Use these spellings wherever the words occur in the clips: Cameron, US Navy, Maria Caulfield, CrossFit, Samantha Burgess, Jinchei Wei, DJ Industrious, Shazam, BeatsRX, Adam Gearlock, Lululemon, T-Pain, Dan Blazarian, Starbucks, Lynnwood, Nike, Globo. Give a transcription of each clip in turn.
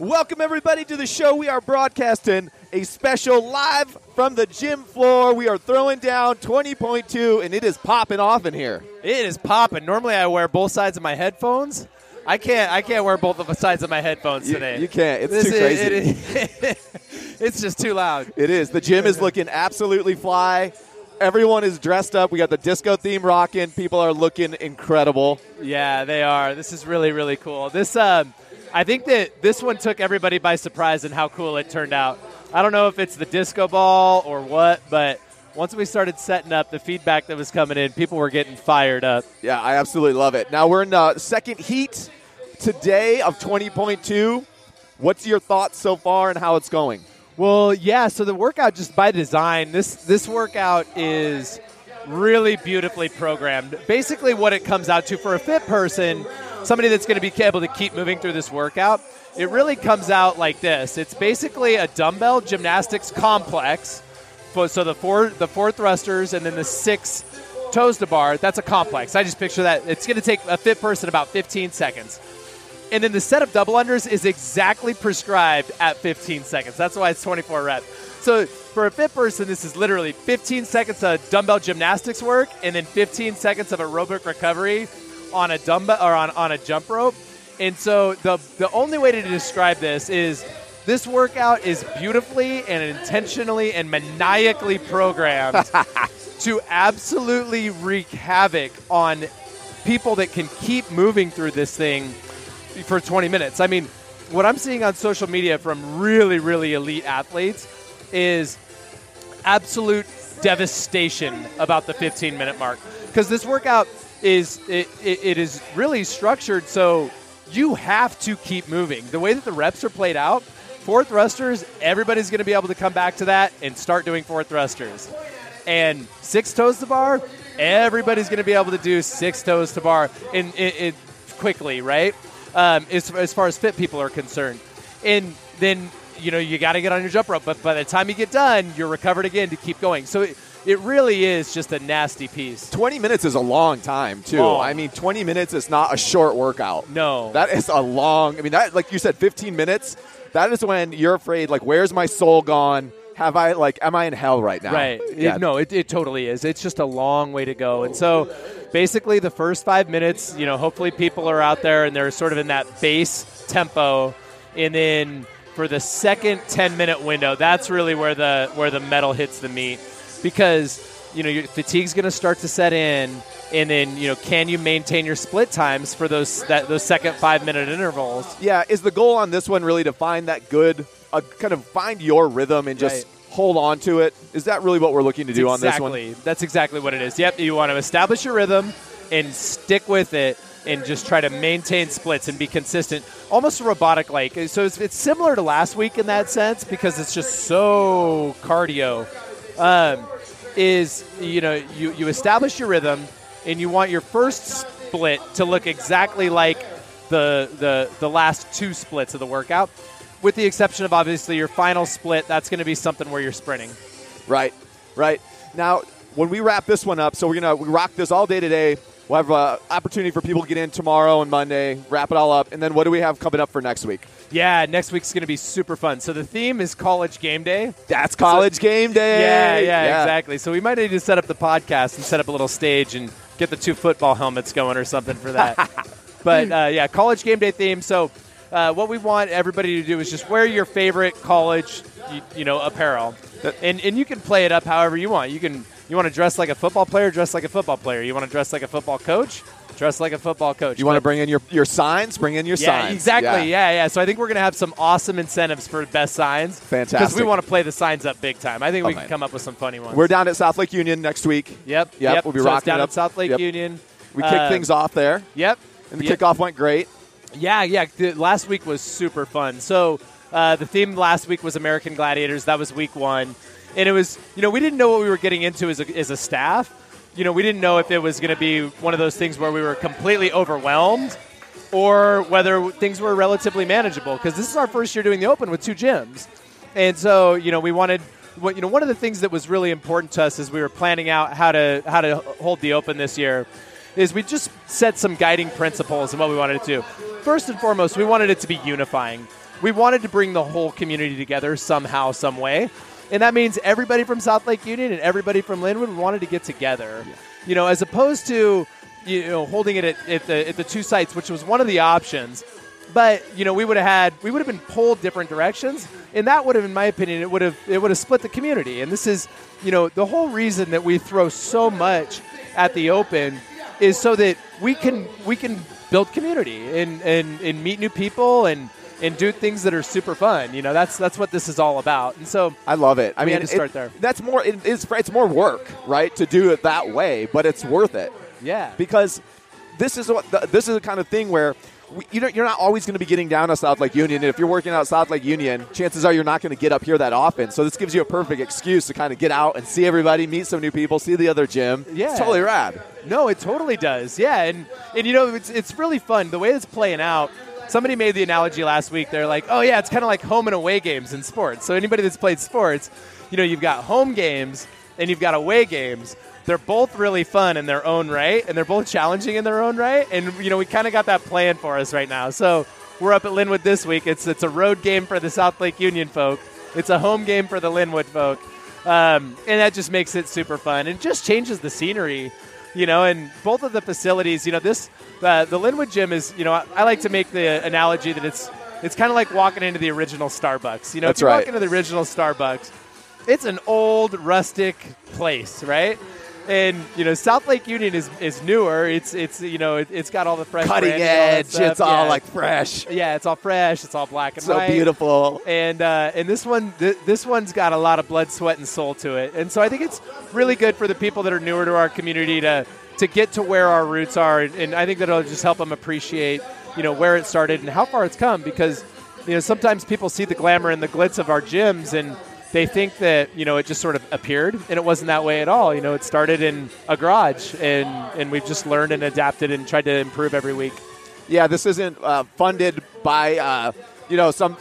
Welcome, everybody, to the show. We are broadcasting a special live from the gym floor. We are throwing down 20.2, and it is popping off in here. It is popping. Normally, I wear both sides of my headphones. I can't wear both of the sides of my headphones today. You can't. It's too crazy. It's just too loud. It is. The gym is looking absolutely fly. Everyone is dressed up. We got the disco theme rocking. People are looking incredible. Yeah, they are. This is really, really cool. This, I think that this one took everybody by surprise in how cool it turned out. I don't know if it's the disco ball or what, but once we started setting up, the feedback that was coming in, people were getting fired up. Yeah, I absolutely love it. Now we're in the second heat today of 20.2. What's your thoughts so far and how it's going? Well, yeah, so the workout just by design, this workout is really beautifully programmed. Basically what it comes out to for a fit person, somebody that's going to be able to keep moving through this workout, it really comes out like this. It's basically a dumbbell gymnastics complex. So the four thrusters and then the 6 toes to bar, that's a complex. I just picture that. It's going to take a fit person about 15 seconds. And then the set of double unders is exactly prescribed at 15 seconds. That's why it's 24 reps. So for a fit person, this is literally 15 seconds of dumbbell gymnastics work and then 15 seconds of aerobic recovery on a dumbbell or on a jump rope. And so the only way to describe this is this workout is beautifully and intentionally and maniacally programmed to absolutely wreak havoc on people that can keep moving through this thing for 20 minutes. I mean, what I'm seeing on social media from really, really elite athletes is absolute devastation about the 15-minute mark because this workout is it is really structured so you have to keep moving. The way that the reps are played out, 4 thrusters, everybody's going to be able to come back to that and start doing 4 thrusters. And 6 toes to bar, everybody's going to be able to do 6 toes to bar in it quickly, right? As far as fit people are concerned. And then, you know, you got to get on your jump rope. But by the time you get done, you're recovered again to keep going. So it really is just a nasty piece. 20 minutes is a long time, too. Long. I mean, 20 minutes is not a short workout. No. That is a long – I mean, that, like you said, 15 minutes, that is when you're afraid, like, where's my soul gone? Have I, like, am I in hell right now? Right. Yeah. It totally is. It's just a long way to go. And so basically the first 5 minutes, you know, hopefully people are out there and they're sort of in that base tempo. And then for the second 10-minute window, that's really where the metal hits the meat because, you know, your fatigue's going to start to set in. And then, you know, can you maintain your split times for those second 5-minute intervals? Yeah. Is the goal on this one really to find that good – kind of find your rhythm and just hold on to it? Is that really what we're looking to do on this one? That's exactly what it is. Yep, you want to establish your rhythm and stick with it and just try to maintain splits and be consistent, almost robotic-like. So it's similar to last week in that sense because it's just so cardio. You establish your rhythm and you want your first split to look exactly like the last 2 splits of the workout. With the exception of, obviously, your final split, that's going to be something where you're sprinting. Right. Now, when we wrap this one up, so we're going to rock this all day today. We'll have an opportunity for people to get in tomorrow and Monday, wrap it all up. And then what do we have coming up for next week? Yeah, next week's going to be super fun. So the theme is College Game Day. That's College Game Day. Yeah, exactly. So we might need to set up the podcast and set up a little stage and get the 2 football helmets going or something for that. But, yeah, College Game Day theme. So... what we want everybody to do is just wear your favorite college, apparel, and you can play it up however you want. You want to dress like a football player, dress like a football player. You want to dress like a football coach, dress like a football coach. You want to bring in your signs, signs. Exactly. Yeah. So I think we're going to have some awesome incentives for best signs. Fantastic. Because we want to play the signs up big time. I think we can come up with some funny ones. We're down at South Lake Union next week. Yep. We'll be rocking down at South Lake Union. We kicked things off there. Yep. And the kickoff went great. Yeah. Last week was super fun. So the theme last week was American Gladiators. That was week 1. And it was, we didn't know what we were getting into as a staff. We didn't know if it was going to be one of those things where we were completely overwhelmed or whether things were relatively manageable. Because this is our first year doing the Open with 2 gyms. And so, we wanted, one of the things that was really important to us as we were planning out how to hold the Open this year is we just set some guiding principles and what we wanted to do. First and foremost, we wanted it to be unifying. we wanted to bring the whole community together somehow, some way. And that means everybody from South Lake Union and everybody from Linwood wanted to get together, you know, as opposed to, you know, holding it at the two sites, which was one of the options. But, you know, we would have been pulled different directions, and that would have, in my opinion, it would have split the community. And this is, you know, the whole reason that we throw so much at the open is so that we can build community and meet new people and do things that are super fun. You know, that's what this is all about. And so I love it. I mean, start there. That's more. It's more work, right, to do it that way, but it's worth it. Yeah, because this is the kind of thing where you're not always going to be getting down to South Lake Union. And if you're working out South Lake Union, chances are you're not going to get up here that often. So this gives you a perfect excuse to kind of get out and see everybody, meet some new people, see the other gym. Yeah. It's totally rad. No, it totally does. Yeah, and you know, it's really fun. The way it's playing out, somebody made the analogy last week. They're like, oh, yeah, it's kind of like home and away games in sports. So anybody that's played sports, you know, you've got home games and you've got away games. They're both really fun in their own right, and they're both challenging in their own right. And, you know, we kind of got that plan for us right now. So we're up at Linwood this week. It's a road game for the South Lake Union folk. It's a home game for the Linwood folk. And that just makes it super fun. It just changes the scenery, you know, and both of the facilities. You know, the Linwood gym is, you know, I like to make the analogy that it's kind of like walking into the original Starbucks. You know, that's if you walk into the original Starbucks, it's an old, rustic place, right? And, you know, South Lake Union is newer. It's you know, it's got all the fresh cutting edge. It's all like fresh. Yeah, it's all fresh. It's all black and white. So beautiful. And this one's got a lot of blood, sweat, and soul to it. And so I think it's really good for the people that are newer to our community to get to where our roots are. And I think that it'll just help them appreciate, you know, where it started and how far it's come. Because, you know, sometimes people see the glamour and the glitz of our gyms and they think that, you know, it just sort of appeared, and it wasn't that way at all. You know, it started in a garage, and we've just learned and adapted and tried to improve every week. Yeah, this isn't funded by, you know, some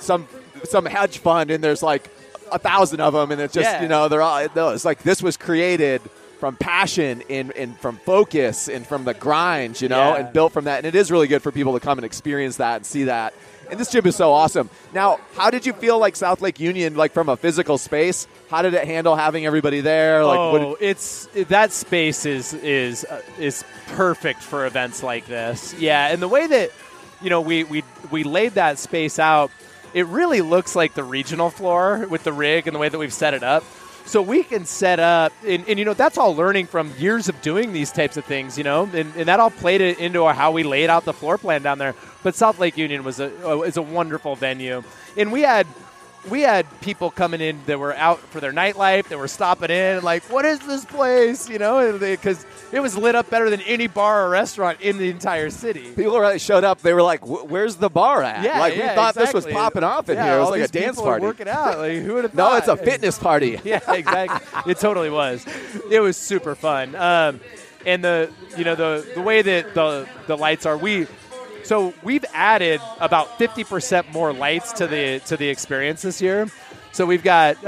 hedge fund, and there's like 1,000 of them, and it's just, you know, they're all. No, it's like this was created from passion and from focus and from the grind, you know, and built from that. And it is really good for people to come and experience that and see that. And this gym is so awesome. Now, how did you feel like South Lake Union, like from a physical space? How did it handle having everybody there? Like, that space is perfect for events like this. Yeah, and the way that, you know, we laid that space out, it really looks like the regional floor with the rig and the way that we've set it up. So we can set up, and you know, that's all learning from years of doing these types of things, you know, and that all played into how we laid out the floor plan down there. But South Lake Union is a wonderful venue, and we had people coming in that were out for their nightlife, that were stopping in, like, what is this place, you know, because it was lit up better than any bar or restaurant in the entire city. People really showed up. They were like, where's the bar at? Yeah, like, we thought this was popping off in here. It was like a dance party. Working out. Like, who would have thought? No, it's a fitness party. Yeah, exactly. It totally was. It was super fun. And the way that the lights are, so we've added about 50% more lights to the experience this year. So we've got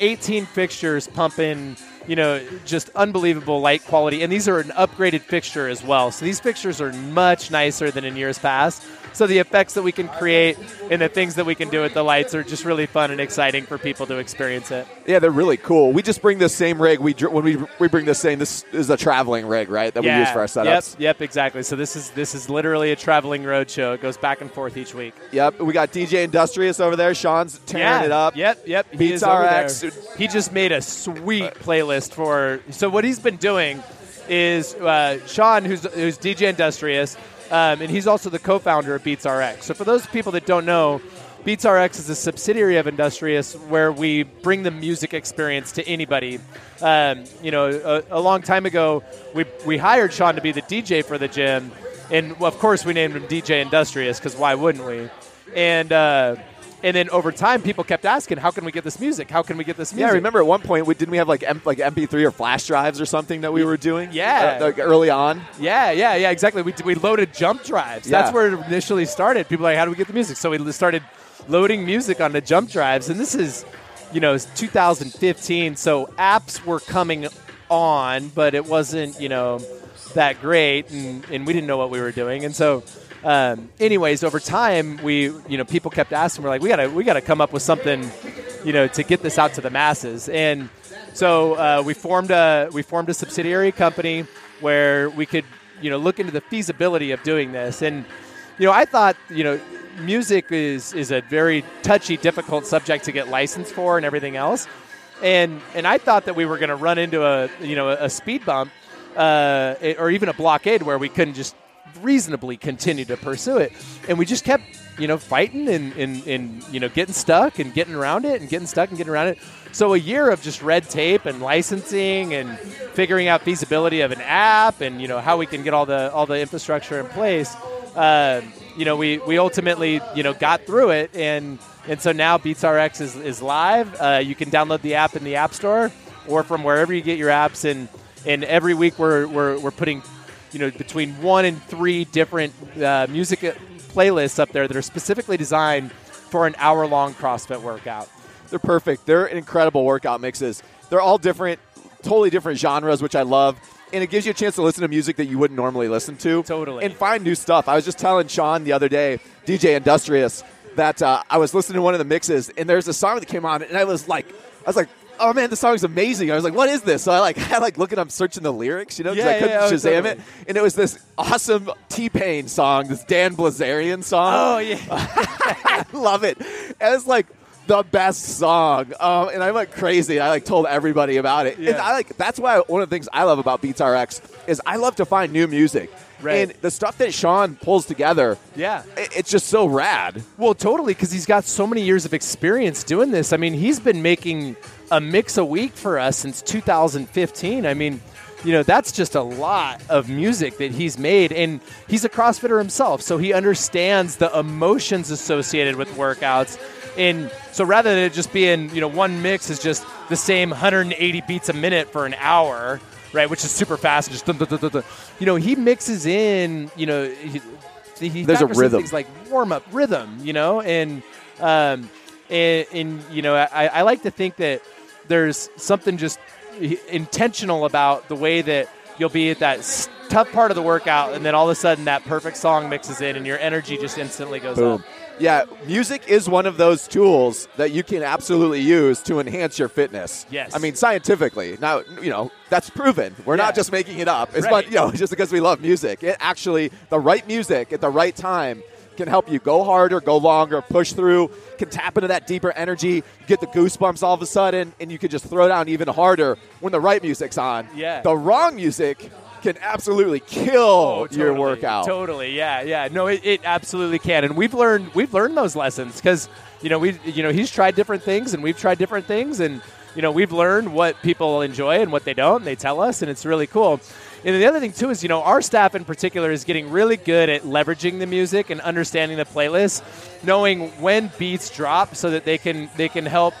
18 fixtures pumping, you know, just unbelievable light quality. And these are an upgraded fixture as well. So these fixtures are much nicer than in years past. So the effects that we can create and the things that we can do with the lights are just really fun and exciting for people to experience it. Yeah, they're really cool. We just bring this same rig. When we bring this same, this is a traveling rig, right, that we use for our setups. Yep, exactly. So this is literally a traveling road show. It goes back and forth each week. Yep, we got DJ Industrious over there. Sean's tearing it up. Yep. BeatsRX. He just made a sweet playlist for. So what he's been doing is Sean, who's DJ Industrious. And he's also the co-founder of BeatsRX. So for those people that don't know, BeatsRX is a subsidiary of Industrious where we bring the music experience to anybody. You know, a long time ago, we hired Sean to be the DJ for the gym. And, of course, we named him DJ Industrious because why wouldn't we? And then over time, people kept asking, how can we get this music? How can we get this music? Yeah, I remember at one point, didn't we have like MP3 or flash drives or something that we were doing? Yeah. Like early on? Yeah, exactly. We loaded jump drives. Yeah. That's where it initially started. People were like, how do we get the music? So we started loading music onto jump drives. And this is, you know, 2015. So apps were coming on, but it wasn't, you know, that great. And we didn't know what we were doing. And so Anyways, over time, people kept asking. We're like, we gotta come up with something, to get this out to the masses. And so we formed a subsidiary company where we could, look into the feasibility of doing this. And I thought, music is a very touchy, difficult subject to get licensed for and everything else. And I thought that we were going to run into a speed bump or even a blockade where we couldn't just reasonably continue to pursue it. And we just kept, fighting and getting stuck and getting around it and getting stuck and getting around it. So a year of just red tape and licensing and figuring out feasibility of an app and, how we can get all the infrastructure in place. We ultimately, got through it. And so now BeatsRX is live. You can download the app in the App Store or from wherever you get your apps. And every week we're putting, between 1 and 3 different music playlists up there that are specifically designed for an hour-long CrossFit workout. They're perfect. They're incredible workout mixes. They're all different, totally different genres, which I love. And it gives you a chance to listen to music that you wouldn't normally listen to. Totally. And find new stuff. I was just telling Sean the other day, DJ Industrious, that I was listening to one of the mixes, and there's a song that came on, and I was like, oh man, this song's amazing. I was like, what is this? So I looking, I'm searching the lyrics, because I couldn't Shazam it. And it was this awesome T-Pain song, this Dan Blazarian song. Oh, yeah. I love it. And it's like the best song. And I went crazy. I told everybody about it. Yeah. And that's why one of the things I love about BeatsRX is I love to find new music. Right. And the stuff that Sean pulls together, yeah, it's just so rad. Well, totally, because he's got so many years of experience doing this. I mean, he's been making a mix a week for us since 2015. I mean, that's just a lot of music that he's made. And he's a CrossFitter himself, so he understands the emotions associated with workouts. And so rather than it just being, one mix is just the same 180 beats a minute for an hour, right, which is super fast. Just he mixes in. He there's a rhythm, things like warm up rhythm. I like to think that there's something just intentional about the way that you'll be at that tough part of the workout, and then all of a sudden that perfect song mixes in, and your energy just instantly goes up. Yeah, music is one of those tools that you can absolutely use to enhance your fitness. Yes. I mean, scientifically. Now, that's proven. We're not just making it up. It's not, just because we love music. It actually, the right music at the right time can help you go harder, go longer, push through, can tap into that deeper energy, get the goosebumps all of a sudden, and you can just throw down even harder when the right music's on. Yeah. The wrong music can absolutely kill your workout. Totally, yeah. No, it absolutely can. And we've learned those lessons because, he's tried different things and we've tried different things. And, we've learned what people enjoy and what they don't. And they tell us, and it's really cool. And the other thing, too, is, our staff in particular is getting really good at leveraging the music and understanding the playlist, knowing when beats drop so that they can help,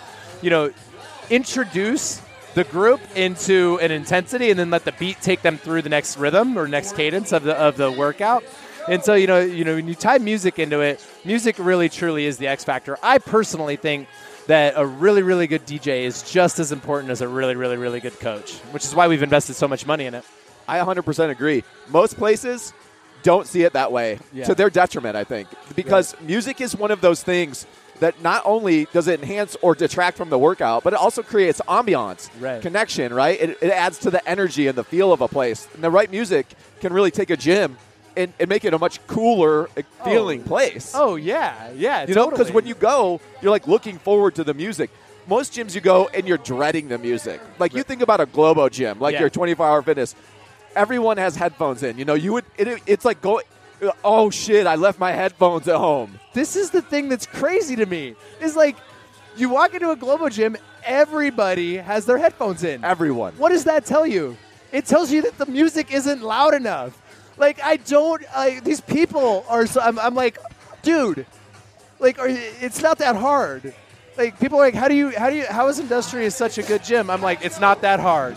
introduce the group into an intensity and then let the beat take them through the next rhythm or next cadence of the workout. And so, when you tie music into it, music really truly is the X factor. I personally think that a really, really good DJ is just as important as a really, really, really good coach, which is why we've invested so much money in it. I 100% agree. Most places don't see it that way, to their detriment, I think, because music is one of those things that not only does it enhance or detract from the workout, but it also creates ambiance, connection, right? It adds to the energy and the feel of a place. And the right music can really take a gym and make it a much cooler feeling place. Oh, yeah, totally. Because when you go, you're looking forward to the music. Most gyms you go and you're dreading the music. You think about a Globo gym, your 24-hour fitness. Everyone has headphones in. It's like going, oh shit, I left my headphones at home. This is the thing that's crazy to me. It's you walk into a Globo gym, everybody has their headphones in. Everyone. What does that tell you? It tells you that the music isn't loud enough. These people are so, I'm like, dude, it's not that hard. People are like, how is Industrious such a good gym? I'm like, it's not that hard.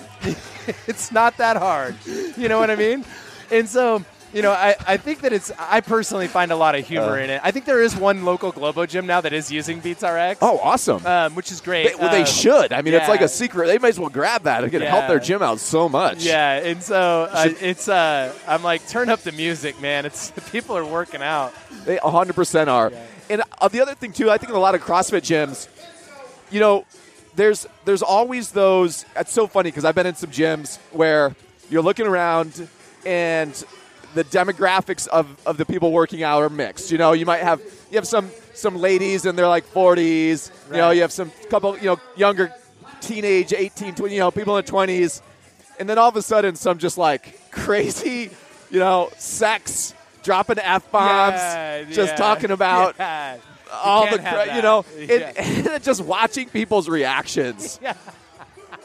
It's not that hard. You know what I mean? And so, You know, I think that it's, I personally find a lot of humor in it. I think there is one local Globo gym now that is using BeatsRX. Oh, awesome. Which is great. They should. I mean, it's like a secret. They might as well grab that. It could help their gym out so much. Yeah, and so it's, I'm like, turn up the music, man. It's people are working out. They 100% are. Yeah. And the other thing, too, I think in a lot of CrossFit gyms, you know, there's always those. It's so funny because I've been in some gyms where you're looking around and the demographics of the people working out are mixed. You know, you might have some ladies and they're like 40s. Right. You know, you have some couple, you know, younger teenage, 18, 20, you know, people in their 20s. And then all of a sudden some just like crazy, you know, sex, dropping F-bombs, talking about all the crap, you know. Yeah. And just watching people's reactions. Yeah.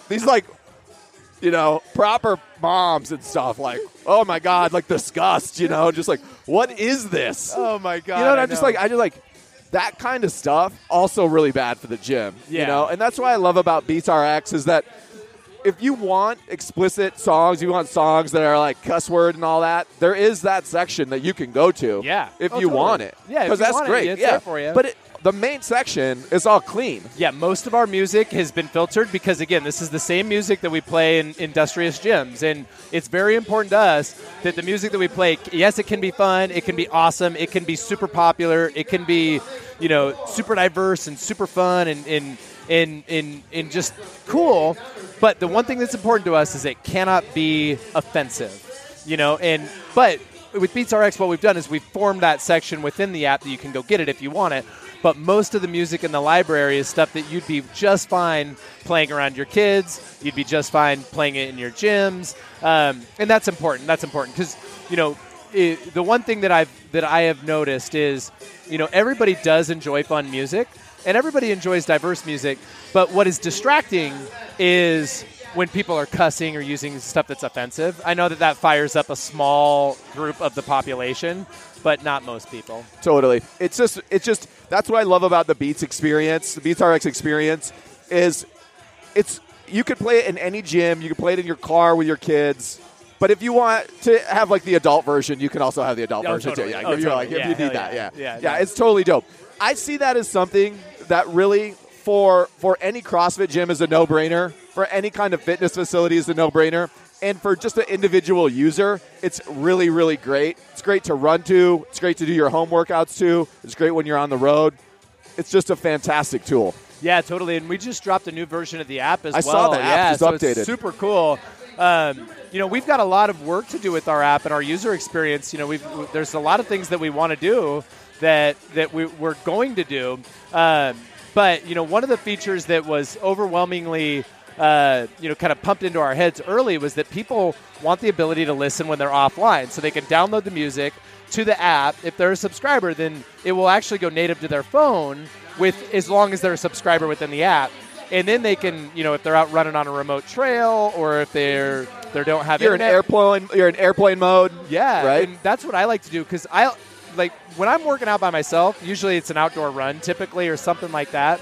These like, you know, proper moms and stuff, like, oh my God, like disgust, you know, just like, what is this? Oh my God. You know, and I just like that kind of stuff also really bad for the gym, you know? And that's what I love about BeatsRX is that if you want explicit songs, you want songs that are like cuss word and all that, there is that section that you can go to if you want it. Yeah, because that's great. It's there for you. But the main section is all clean. Yeah, most of our music has been filtered because, again, this is the same music that we play in industrious gyms. And it's very important to us that the music that we play, yes, it can be fun, it can be awesome, it can be super popular, it can be, you know, super diverse and super fun and just cool. But the one thing that's important to us is it cannot be offensive, you know. But with BeatsRX, what we've done is we've formed that section within the app that you can go get it if you want it. But most of the music in the library is stuff that you'd be just fine playing around your kids. You'd be just fine playing it in your gyms. And that's important. That's important because, you know, the one thing that I have noticed is, you know, everybody does enjoy fun music and everybody enjoys diverse music. But what is distracting is when people are cussing or using stuff that's offensive. I know that fires up a small group of the population, but not most people. Totally. It's just that's what I love about the Beats experience, the BeatsRX experience, is you could play it in any gym, you can play it in your car with your kids, but if you want to have like the adult version, you can also have the adult version totally. Too. Yeah, you're totally. Like, if you need that, yeah, it's totally dope. I see that as something that really for any CrossFit gym is a no-brainer, for any kind of fitness facility is a no-brainer. And for just an individual user, it's really, really great. It's great to run to. It's great to do your home workouts to. It's great when you're on the road. It's just a fantastic tool. Yeah, totally. And we just dropped a new version of the app as well. I saw the app just updated. It's super cool. You know, we've got a lot of work to do with our app and our user experience. You know, there's a lot of things that we want to do that we're going to do. But, you know, one of the features that was overwhelmingly kind of pumped into our heads early was that people want the ability to listen when they're offline. So they can download the music to the app. If they're a subscriber, then it will actually go native to their phone as long as they're a subscriber within the app. And then they can, you know, if they're out running on a remote trail or if they don't have internet. You're in airplane mode. Yeah. Right. And that's what I like to do because I like when I'm working out by myself, usually it's an outdoor run typically or something like that.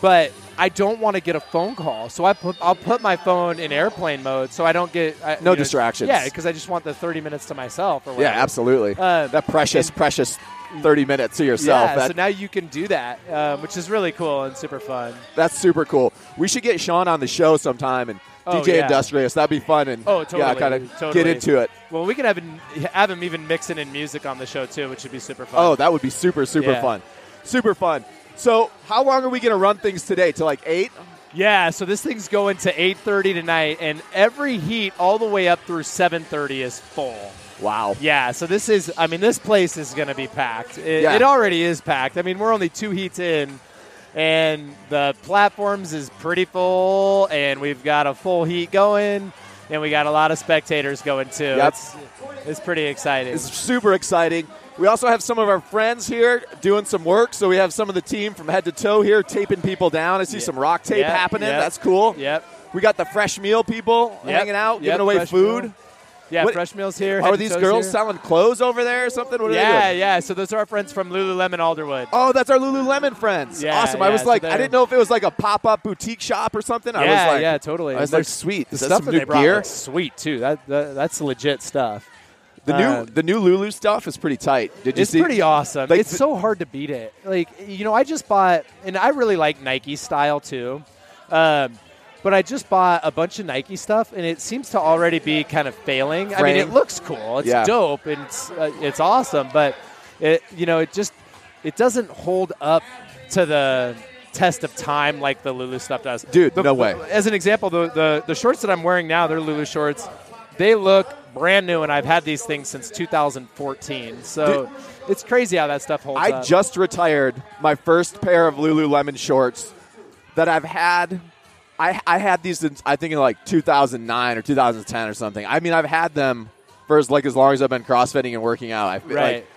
But I don't want to get a phone call, so I'll put my phone in airplane mode so I don't get no distractions. Yeah, because I just want the 30 minutes to myself or whatever. Yeah, absolutely. That precious 30 minutes to yourself. Yeah, so now you can do that, which is really cool and super fun. That's super cool. We should get Sean on the show sometime and DJ Industrious. That'd be fun and kind of get into it. Well, we can have him even mixing in music on the show too, which would be super fun. Oh, that would be super fun. Super fun. So how long are we going to run things today? To like 8? Yeah, so this thing's going to 8:30 tonight, and every heat all the way up through 7:30 is full. Wow. Yeah, so this place is going to be packed. It already is packed. I mean, we're only 2 heats in, and the platforms is pretty full, and we've got a full heat going, and we got a lot of spectators going too. Yep. It's pretty exciting. It's super exciting. We also have some of our friends here doing some work. So we have some of the team from head to toe here taping people down. I see some rock tape happening. That's cool. Yep. We got the fresh meal people hanging out, giving away food. Meal. Yeah, fresh meals here. Are these girls selling clothes over there or something? What are they doing? Yeah. So those are our friends from Lululemon Alderwood. Oh, that's our Lululemon friends. Yeah, awesome. I was like, I didn't know if it was like a pop-up boutique shop or something. I was like, yeah, totally. I was like, sweet. This is some new gear. Sweet too. That's legit stuff. The new Lulu stuff is pretty tight. Did you see? It's pretty awesome. Like, it's so hard to beat it. Like, you know, I just bought, and I really like Nike style too, but I just bought a bunch of Nike stuff, and it seems to already be kind of failing. Frame. I mean, it looks cool. It's dope, and it's awesome, but it doesn't hold up to the test of time like the Lulu stuff does. Dude, no way. As an example, the shorts that I'm wearing now, they're Lulu shorts. They look brand new, and I've had these things since 2014. So dude, it's crazy how that stuff holds up. I just retired my first pair of Lululemon shorts that I've had. I had these since, I think, in like 2009 or 2010 or something. I mean, I've had them for as long as I've been CrossFitting and working out.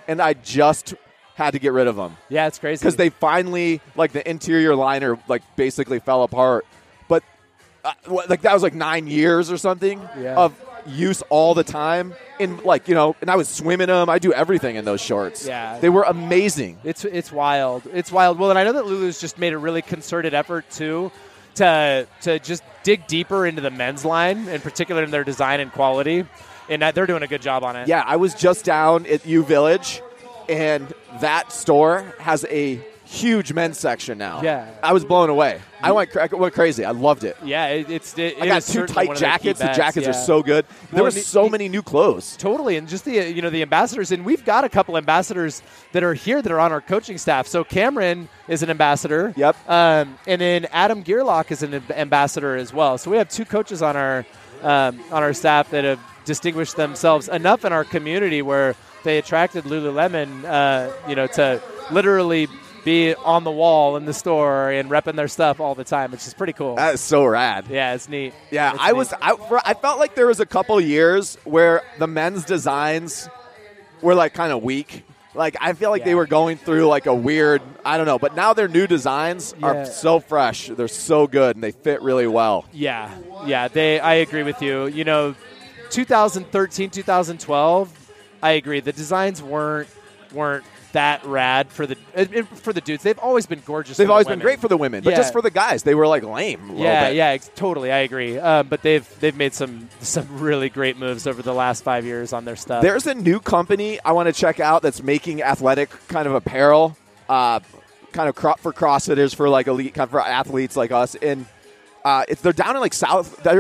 And I just had to get rid of them. Yeah, it's crazy. Because they finally, like, the interior liner, like, basically fell apart. But, like, that was like 9 years or something of use all the time, and like, you know, and I was swimming them. I do everything in those shorts. Yeah, they were amazing. It's wild. It's wild. Well, and I know that Lulu's just made a really concerted effort too to just dig deeper into the men's line, in particular in their design and quality, and they're doing a good job on it. Yeah, I was just down at U Village, and that store has a huge men's section now. Yeah, I was blown away. I went crazy. I loved it. Yeah, I got two tight jackets. The jackets are so good. There were so many new clothes. Totally, and just the ambassadors, and we've got a couple ambassadors that are here that are on our coaching staff. So Cameron is an ambassador. Yep. And then Adam Gearlock is an ambassador as well. So we have two coaches on our staff that have distinguished themselves enough in our community where they attracted Lululemon, to literally be on the wall in the store and repping their stuff all the time, which is pretty cool. That is so rad. Yeah, it's neat. Yeah, I felt like there was a couple years where the men's designs were, like, kind of weak. Like, I feel like they were going through, like, a weird, I don't know. But now their new designs are so fresh. They're so good, and they fit really well. Yeah, yeah, I agree with you. You know, 2013, 2012, I agree. The designs weren't that rad for the dudes. They've always been gorgeous. They've always been great for the women, but just for the guys, they were like lame. A little bit. Yeah, totally. I agree. But they've made some really great moves over the last 5 years on their stuff. There's a new company I want to check out that's making athletic kind of apparel, kind of for CrossFitters, for like elite, kind of for athletes like us. And they're down in like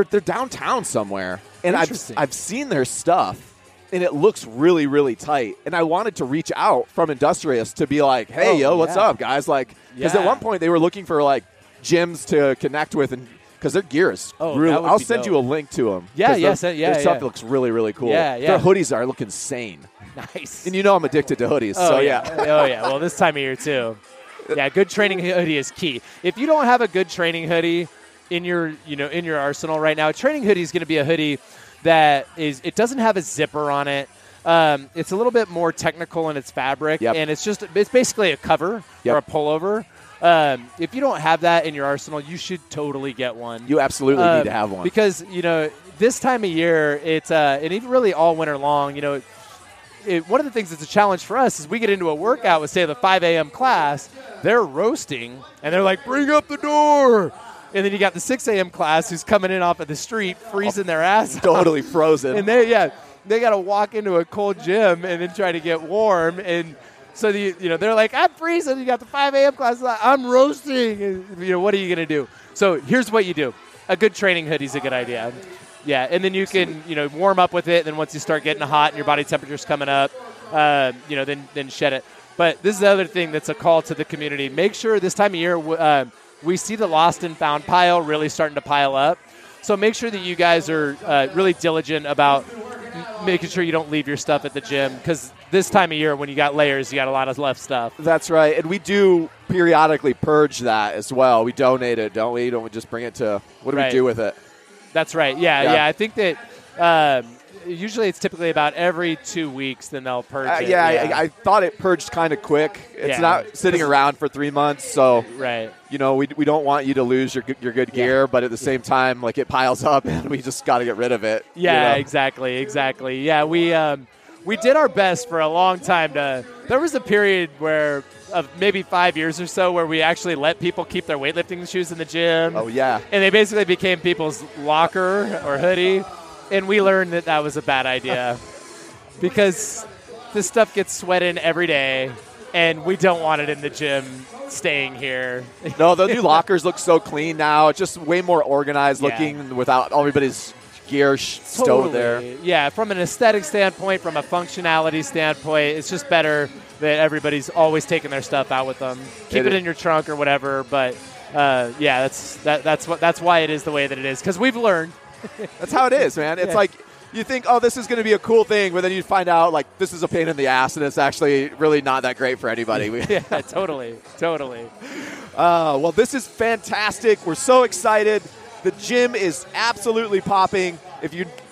they're downtown somewhere, and I've seen their stuff. And it looks really, really tight. And I wanted to reach out from Industrious to be like, hey, what's up, guys? Like, because at one point they were looking for like gyms to connect with, and because their gear is really. I'll send you a link to them. Yeah, yes, yeah. Their stuff looks really, really cool. Yeah, yeah. Their hoodies are looking sane. Nice. And you know I'm addicted to hoodies. Oh, so yeah. Oh yeah. Well, this time of year too. Yeah, good training hoodie is key. If you don't have a good training hoodie in your arsenal right now, a training hoodie is going to be a hoodie that is, it doesn't have a zipper on it. It's a little bit more technical in its fabric, and it's basically a cover or a pullover. If you don't have that in your arsenal, you should totally get one. You absolutely need to have one, because this time of year, it's and even really all winter long. One of the things that's a challenge for us is we get into a workout with, say, the 5 a.m. class. They're roasting, and they're like, "Bring up the door." And then you got the 6 a.m. class who's coming in off of the street, freezing their ass off. Totally frozen. And they got to walk into a cold gym and then try to get warm. And so they're like, I'm freezing. You got the 5 a.m. class. I'm roasting. And, what are you going to do? So here's what you do. A good training hoodie is a good idea. Yeah, and then you can, warm up with it. And then once you start getting hot and your body temperature's coming up, then shed it. But this is the other thing that's a call to the community. Make sure this time of year we see the lost and found pile really starting to pile up. So make sure that you guys are really diligent about making sure you don't leave your stuff at the gym, because this time of year when you got layers, you got a lot of left stuff. That's right. And we do periodically purge that as well. We donate it, don't we? Don't we just bring it to – what do we do with it? That's right. Yeah. I think that usually it's typically about every 2 weeks then they'll purge it. Yeah. I thought it purged kind of quick. It's not sitting around for 3 months, so we don't want you to lose your good gear, but at the same time, like, it piles up and we just got to get rid of it. Yeah, exactly. Yeah, we did our best for a long time to. There was a period where of maybe 5 years or so where we actually let people keep their weightlifting shoes in the gym. Oh yeah, and they basically became people's locker or hoodie. And we learned that was a bad idea. because this stuff gets sweated every day, and we don't want it in the gym staying here. No, the new lockers look so clean now. It's just way more organized looking without everybody's gear stowed there. Yeah, from an aesthetic standpoint, from a functionality standpoint, it's just better that everybody's always taking their stuff out with them. Keep it in your trunk or whatever, but yeah, that's why it is the way that it is, because we've learned. That's how it is, man. It's like you think, oh, this is going to be a cool thing, but then you find out, like, this is a pain in the ass, and it's actually really not that great for anybody. Yeah, totally. Well, this is fantastic. We're so excited. The gym is absolutely popping.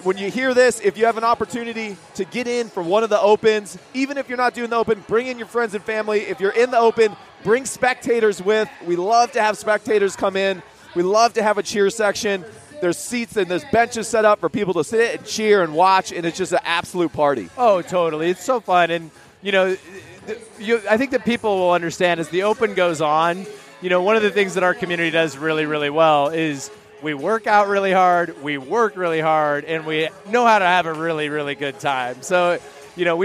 When you hear this, if you have an opportunity to get in for one of the opens, even if you're not doing the open, bring in your friends and family. If you're in the open, bring spectators with. We love to have spectators come in. We love to have a cheer section. There's seats and there's benches set up for people to sit and cheer and watch, and it's just an absolute party. Oh, totally. It's so fun. And, you know, I think that people will understand as the open goes on, you know, one of the things that our community does really, really well is we work out really hard, we work really hard, and we know how to have a really, really good time. So, you know,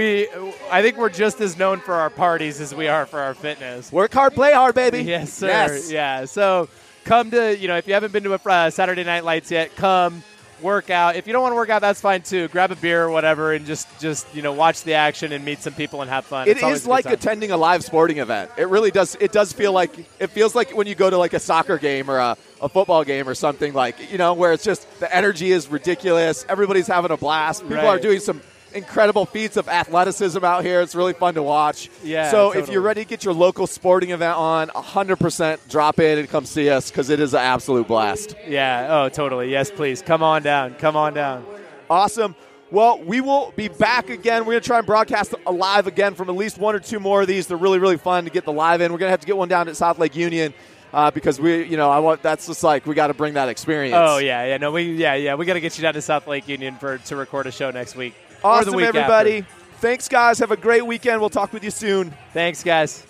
I think we're just as known for our parties as we are for our fitness. Work hard, play hard, baby. Yes, sir. Yes. Yeah, so come to, you know, if you haven't been to a Saturday Night Lights yet, come work out. If you don't want to work out, that's fine too. Grab a beer or whatever and just you know, watch the action and meet some people and have fun. It is like attending a live sporting event. It really does. It does feel like, it feels like when you go to like a soccer game or a football game or something, like, you know, where it's just the energy is ridiculous. Everybody's having a blast. People are doing some incredible feats of athleticism out here. It's really fun to watch. Yeah. So totally. If you're ready to get your local sporting event on, 100% drop in and come see us, because it is an absolute blast. Yeah. Oh, totally. Yes, please. Come on down. Come on down. Awesome. Well, we will be back again. We're going to try and broadcast live again from at least one or two more of these. They're really, really fun to get the live in. We're going to have to get one down at South Lake Union. Because that's just like, we got to bring that experience. Oh yeah, no, we got to get you down to South Lake Union to record a show next week. Awesome, or the week everybody. After. Thanks, guys. Have a great weekend. We'll talk with you soon. Thanks, guys.